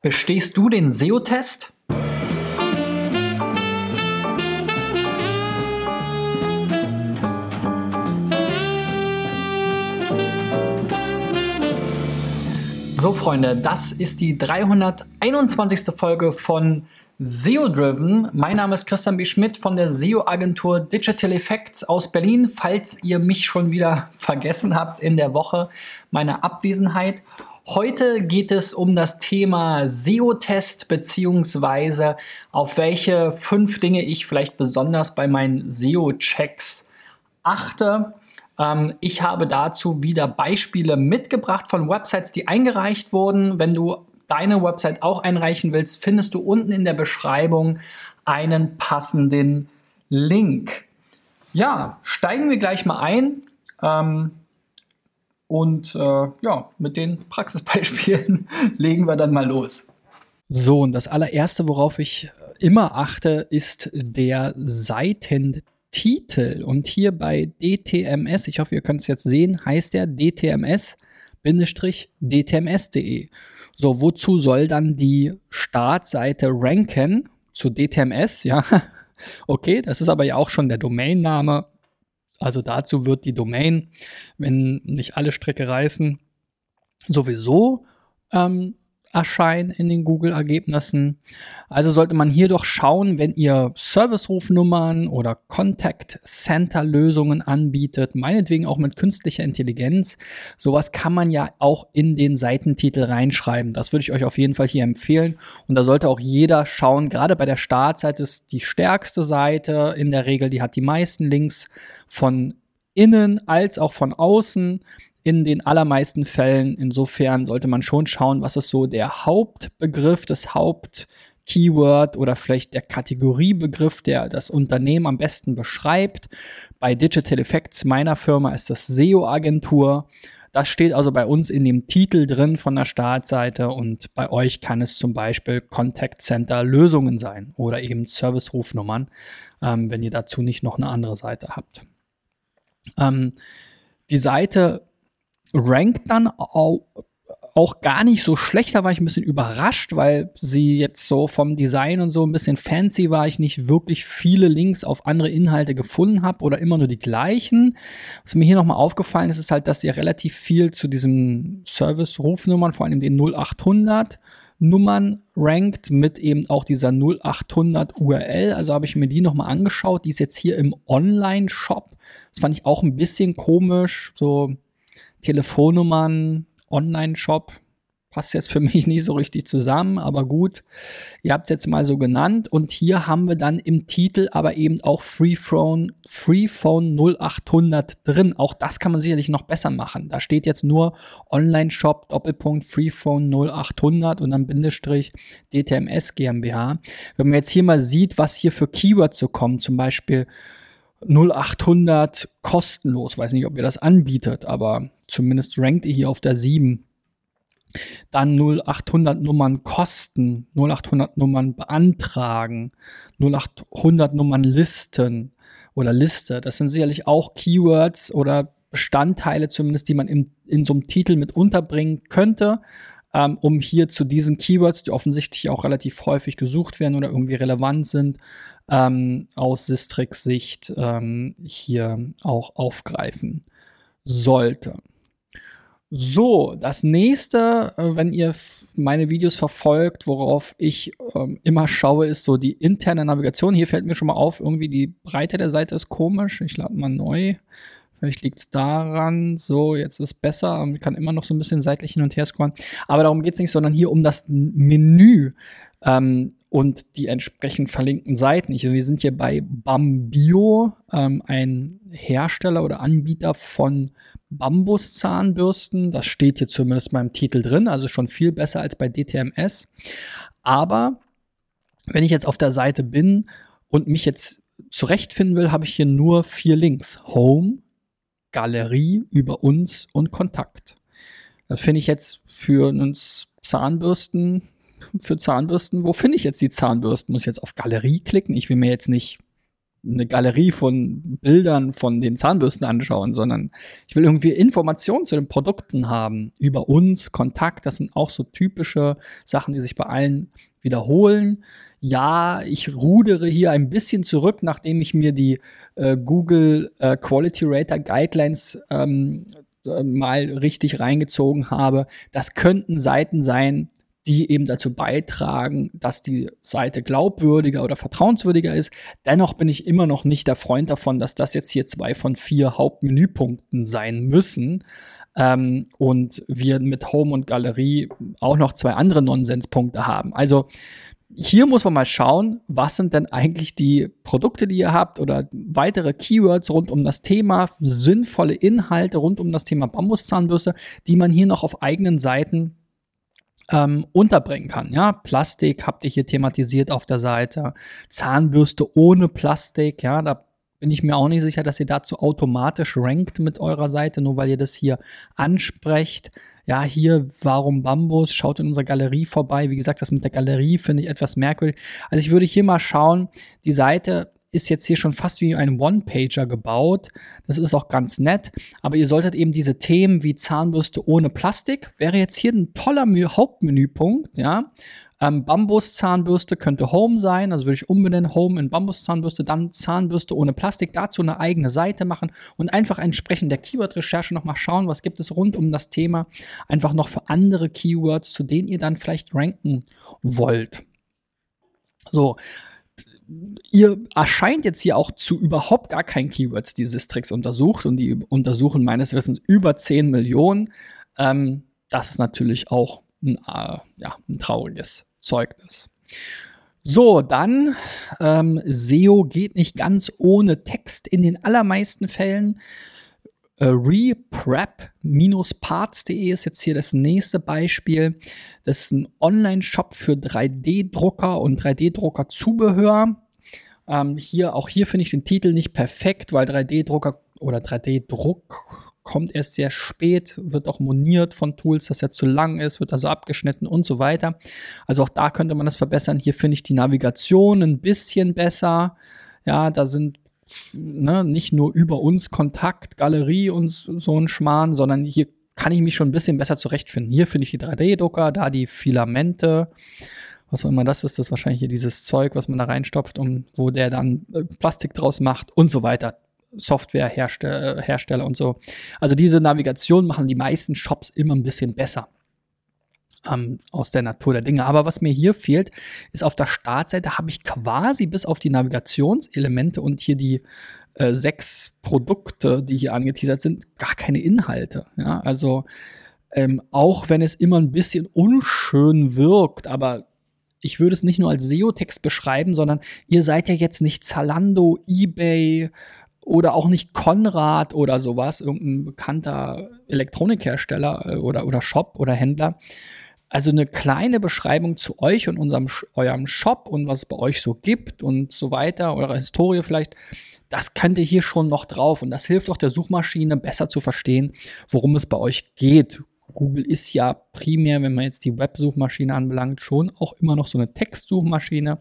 Bestehst du den SEO-Test? So Freunde, das ist die 321. Folge von SEO-Driven. Mein Name ist Christian B. Schmidt von der SEO-Agentur Digital Effects aus Berlin. Falls ihr mich schon wieder vergessen habt in der Woche meiner Abwesenheit. Heute geht es um das Thema SEO-Test beziehungsweise auf welche 5 Dinge ich vielleicht besonders bei meinen SEO-Checks achte. Ich habe dazu wieder Beispiele mitgebracht von Websites, die eingereicht wurden. Wenn du deine Website auch einreichen willst, findest du unten in der Beschreibung einen passenden Link. Ja, steigen wir gleich mal ein. Mit den Praxisbeispielen legen wir dann mal los. So, und das allererste, worauf ich immer achte, ist der Seitentitel. Und hier bei DTMS, ich hoffe, ihr könnt es jetzt sehen, heißt der DTMS-DTMS.de. So, wozu soll dann die Startseite ranken? Zu DTMS, ja. Okay, das ist aber ja auch schon der Domainname. Also dazu wird die Domain, wenn nicht alle Stricke reißen, sowieso erscheinen in den Google-Ergebnissen. Also sollte man hier doch schauen, wenn ihr Service-Rufnummern oder Contact-Center-Lösungen anbietet, meinetwegen auch mit künstlicher Intelligenz, sowas kann man ja auch in den Seitentitel reinschreiben. Das würde ich euch auf jeden Fall hier empfehlen. Und da sollte auch jeder schauen, gerade bei der Startseite ist die stärkste Seite in der Regel, die hat die meisten Links von innen als auch von außen. In den allermeisten Fällen, insofern sollte man schon schauen, was ist so der Hauptbegriff, das Hauptkeyword oder vielleicht der Kategoriebegriff, der das Unternehmen am besten beschreibt. Bei Digital Effects meiner Firma ist das SEO-Agentur. Das steht also bei uns in dem Titel drin von der Startseite und bei euch kann es zum Beispiel Contact Center Lösungen sein oder eben Service-Rufnummern, wenn ihr dazu nicht noch eine andere Seite habt. Die Seite rankt dann auch gar nicht so schlecht, da war ich ein bisschen überrascht, weil sie jetzt so vom Design und so ein bisschen fancy war, ich nicht wirklich viele Links auf andere Inhalte gefunden habe oder immer nur die gleichen. Was mir hier nochmal aufgefallen ist, ist halt, dass ihr relativ viel zu diesen Service-Rufnummern, vor allem den 0800-Nummern rankt mit eben auch dieser 0800-URL, also habe ich mir die nochmal angeschaut, die ist jetzt hier im Online-Shop, das fand ich auch ein bisschen komisch, so Telefonnummern, Online-Shop, passt jetzt für mich nicht so richtig zusammen, aber gut, ihr habt es jetzt mal so genannt und hier haben wir dann im Titel aber eben auch Freephone 0800 drin, auch das kann man sicherlich noch besser machen, da steht jetzt nur Online-Shop, Doppelpunkt, Freephone 0800 und dann Bindestrich DTMS GmbH. Wenn man jetzt hier mal sieht, was hier für Keywords so kommen, zum Beispiel 0800 kostenlos, weiß nicht, ob ihr das anbietet, aber zumindest rankt ihr hier auf der 7. Dann 0800 Nummern kosten, 0800 Nummern beantragen, 0800 Nummern listen oder Liste. Das sind sicherlich auch Keywords oder Bestandteile zumindest, die man in so einem Titel mit unterbringen könnte, um hier zu diesen Keywords, die offensichtlich auch relativ häufig gesucht werden oder irgendwie relevant sind, aus Sistrix Sicht hier auch aufgreifen sollte. So, das nächste, wenn ihr meine Videos verfolgt, worauf ich immer schaue, ist so die interne Navigation. Hier fällt mir schon mal auf, irgendwie die Breite der Seite ist komisch. Ich lade mal neu. Vielleicht liegt es daran, so, jetzt ist besser, man kann immer noch so ein bisschen seitlich hin und her scrollen. Aber darum geht es nicht, sondern hier um das Menü und die entsprechend verlinkten Seiten. Wir sind hier bei Bambio, ein Hersteller oder Anbieter von Bambuszahnbürsten. Das steht hier zumindest mal im Titel drin, also schon viel besser als bei DTMS. Aber wenn ich jetzt auf der Seite bin und mich jetzt zurechtfinden will, habe ich hier nur 4 Links. Home, Galerie, über uns und Kontakt. Das finde ich jetzt für Zahnbürsten, wo finde ich jetzt die Zahnbürsten? Muss ich jetzt auf Galerie klicken? Ich will mir jetzt nicht eine Galerie von Bildern von den Zahnbürsten anschauen, sondern ich will irgendwie Informationen zu den Produkten haben, über uns, Kontakt, das sind auch so typische Sachen, die sich bei allen wiederholen. Ja, ich rudere hier ein bisschen zurück, nachdem ich mir die Google Quality Rater Guidelines mal richtig reingezogen habe. Das könnten Seiten sein, die eben dazu beitragen, dass die Seite glaubwürdiger oder vertrauenswürdiger ist. Dennoch bin ich immer noch nicht der Freund davon, dass das jetzt hier 2 von 4 Hauptmenüpunkten sein müssen. Und wir mit Home und Galerie auch noch 2 andere Nonsenspunkte haben. Also hier muss man mal schauen, was sind denn eigentlich die Produkte, die ihr habt oder weitere Keywords rund um das Thema, sinnvolle Inhalte rund um das Thema Bambuszahnbürste, die man hier noch auf eigenen Seiten unterbringen kann. Ja, Plastik habt ihr hier thematisiert auf der Seite, Zahnbürste ohne Plastik, ja, da bin ich mir auch nicht sicher, dass ihr dazu automatisch rankt mit eurer Seite, nur weil ihr das hier ansprecht. Ja, hier, warum Bambus? Schaut in unserer Galerie vorbei. Wie gesagt, das mit der Galerie finde ich etwas merkwürdig. Also ich würde hier mal schauen, die Seite ist jetzt hier schon fast wie ein One-Pager gebaut. Das ist auch ganz nett. Aber ihr solltet eben diese Themen wie Zahnbürste ohne Plastik, wäre jetzt hier ein toller Hauptmenüpunkt, ja. Bambuszahnbürste könnte Home sein, also würde ich umbenennen Home in Bambuszahnbürste, dann Zahnbürste ohne Plastik, dazu eine eigene Seite machen und einfach entsprechend der Keyword-Recherche nochmal schauen, was gibt es rund um das Thema, einfach noch für andere Keywords, zu denen ihr dann vielleicht ranken wollt. So, ihr erscheint jetzt hier auch zu überhaupt gar keinen Keywords, die Sistrix untersucht und die untersuchen meines Wissens über 10 Millionen. Das ist natürlich auch ein trauriges Zeugnis. So, dann SEO geht nicht ganz ohne Text in den allermeisten Fällen. Reprap-parts.de ist jetzt hier das nächste Beispiel. Das ist ein Online-Shop für 3D-Drucker und 3D-Drucker-Zubehör. Hier finde ich den Titel nicht perfekt, weil 3D-Drucker oder 3D-Druck kommt erst sehr spät, wird auch moniert von Tools, dass er zu lang ist, wird also abgeschnitten und so weiter. Also auch da könnte man das verbessern. Hier finde ich die Navigation ein bisschen besser. Ja, da sind nicht nur über uns Kontakt, Galerie und so ein Schmarrn, sondern hier kann ich mich schon ein bisschen besser zurechtfinden. Hier finde ich die 3D-Drucker, da die Filamente. Was auch immer das ist wahrscheinlich hier dieses Zeug, was man da reinstopft und wo der dann Plastik draus macht und so weiter. Softwarehersteller und so. Also diese Navigation machen die meisten Shops immer ein bisschen besser. Aus der Natur der Dinge. Aber was mir hier fehlt, ist auf der Startseite habe ich quasi bis auf die Navigationselemente und hier die 6 Produkte, die hier angeteasert sind, gar keine Inhalte. Ja? Also auch wenn es immer ein bisschen unschön wirkt, aber ich würde es nicht nur als SEO-Text beschreiben, sondern ihr seid ja jetzt nicht Zalando, eBay oder auch nicht Konrad oder sowas, irgendein bekannter Elektronikhersteller oder Shop oder Händler. Also eine kleine Beschreibung zu euch und eurem Shop und was es bei euch so gibt und so weiter, eure Historie vielleicht, das könnt ihr hier schon noch drauf. Und das hilft auch der Suchmaschine besser zu verstehen, worum es bei euch geht. Google ist ja primär, wenn man jetzt die Web-Suchmaschine anbelangt, schon auch immer noch so eine Textsuchmaschine.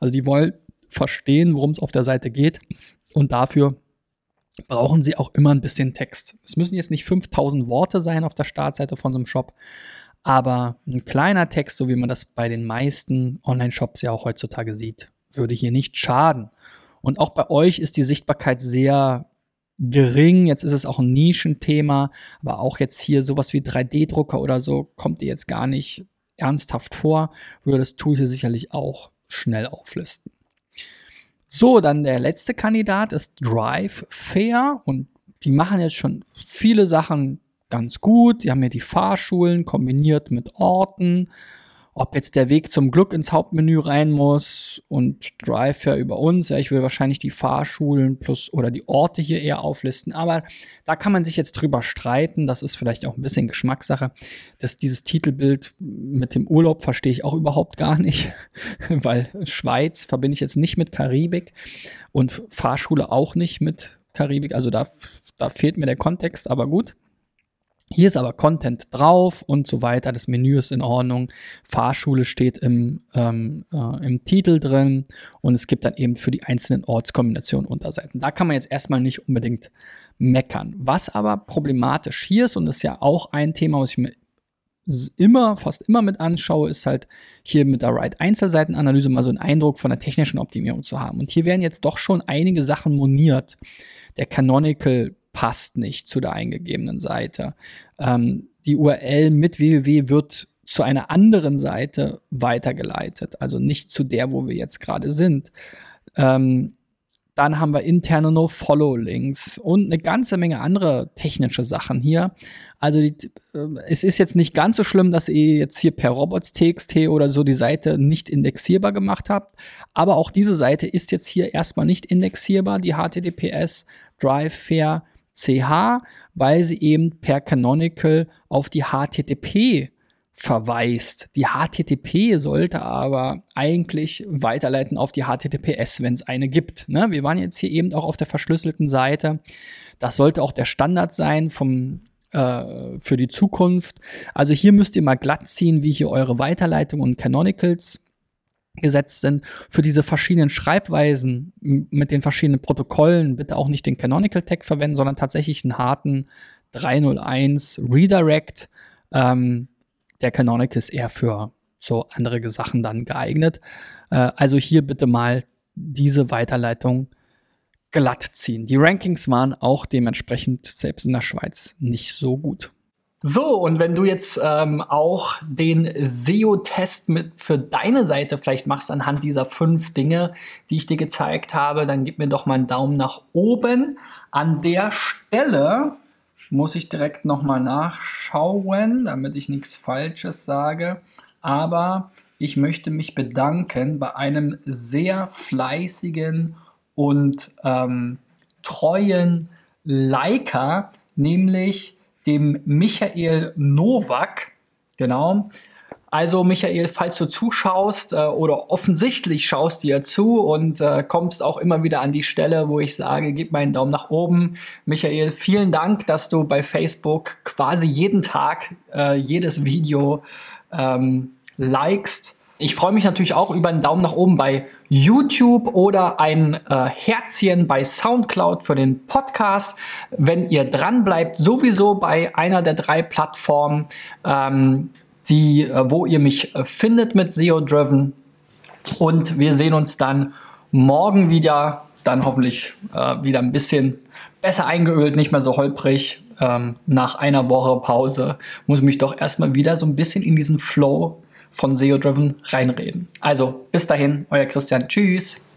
Also die wollen verstehen, worum es auf der Seite geht. Und dafür brauchen sie auch immer ein bisschen Text. Es müssen jetzt nicht 5000 Worte sein auf der Startseite von so einem Shop, aber ein kleiner Text, so wie man das bei den meisten Online-Shops ja auch heutzutage sieht, würde hier nicht schaden. Und auch bei euch ist die Sichtbarkeit sehr gering, jetzt ist es auch ein Nischenthema, aber auch jetzt hier sowas wie 3D-Drucker oder so, kommt ihr jetzt gar nicht ernsthaft vor, würde das Tool hier sicherlich auch schnell auflisten. So, dann der letzte Kandidat ist Drive Fair und die machen jetzt schon viele Sachen ganz gut, die haben hier die Fahrschulen kombiniert mit Orten, ob jetzt der Weg zum Glück ins Hauptmenü rein muss und Drive Fair über uns. Ja, ich will wahrscheinlich die Fahrschulen plus oder die Orte hier eher auflisten. Aber da kann man sich jetzt drüber streiten. Das ist vielleicht auch ein bisschen Geschmackssache. Dass dieses Titelbild mit dem Urlaub verstehe ich auch überhaupt gar nicht, weil Schweiz verbinde ich jetzt nicht mit Karibik und Fahrschule auch nicht mit Karibik. Also da fehlt mir der Kontext, aber gut. Hier ist aber Content drauf und so weiter, das Menü ist in Ordnung, Fahrschule steht im Titel drin und es gibt dann eben für die einzelnen Ortskombinationen Unterseiten. Da kann man jetzt erstmal nicht unbedingt meckern. Was aber problematisch hier ist, und das ist ja auch ein Thema, was ich mir fast immer mit anschaue, ist halt hier mit der Right-Einzelseitenanalyse mal so einen Eindruck von der technischen Optimierung zu haben. Und hier werden jetzt doch schon einige Sachen moniert. Der Canonical passt nicht zu der eingegebenen Seite. Die URL mit www wird zu einer anderen Seite weitergeleitet, also nicht zu der, wo wir jetzt gerade sind. Dann haben wir interne No-Follow-Links und eine ganze Menge andere technische Sachen hier. Also es ist jetzt nicht ganz so schlimm, dass ihr jetzt hier per robots.txt oder so die Seite nicht indexierbar gemacht habt. Aber auch diese Seite ist jetzt hier erstmal nicht indexierbar, die HTTPS Drive Fair CH, weil sie eben per Canonical auf die HTTP verweist. Die HTTP sollte aber eigentlich weiterleiten auf die HTTPS, wenn es eine gibt. Ne? Wir waren jetzt hier eben auch auf der verschlüsselten Seite. Das sollte auch der Standard sein für die Zukunft. Also hier müsst ihr mal glatt ziehen, wie hier eure Weiterleitung und Canonicals gesetzt sind. Für diese verschiedenen Schreibweisen mit den verschiedenen Protokollen bitte auch nicht den Canonical Tag verwenden, sondern tatsächlich einen harten 301 Redirect. Der Canonical ist eher für so andere Sachen dann geeignet. Also hier bitte mal diese Weiterleitung glatt ziehen. Die Rankings waren auch dementsprechend selbst in der Schweiz nicht so gut. So, und wenn du jetzt auch den SEO-Test mit für deine Seite vielleicht machst anhand dieser 5 Dinge, die ich dir gezeigt habe, dann gib mir doch mal einen Daumen nach oben. An der Stelle muss ich direkt nochmal nachschauen, damit ich nichts Falsches sage. Aber ich möchte mich bedanken bei einem sehr fleißigen und treuen Liker, nämlich dem Michael Novak. Genau. Also Michael, falls du zuschaust oder offensichtlich schaust du ja zu und kommst auch immer wieder an die Stelle, wo ich sage, gib meinen Daumen nach oben. Michael, vielen Dank, dass du bei Facebook quasi jeden Tag jedes Video likest. Ich freue mich natürlich auch über einen Daumen nach oben bei YouTube oder ein Herzchen bei SoundCloud für den Podcast. Wenn ihr dranbleibt, sowieso bei einer der 3 Plattformen, wo ihr mich findet mit SEO-Driven. Und wir sehen uns dann morgen wieder, dann hoffentlich wieder ein bisschen besser eingeölt, nicht mehr so holprig. Nach einer Woche Pause muss ich mich doch erstmal wieder so ein bisschen in diesen Flow von SEO-Driven reinreden. Also bis dahin, euer Christian. Tschüss.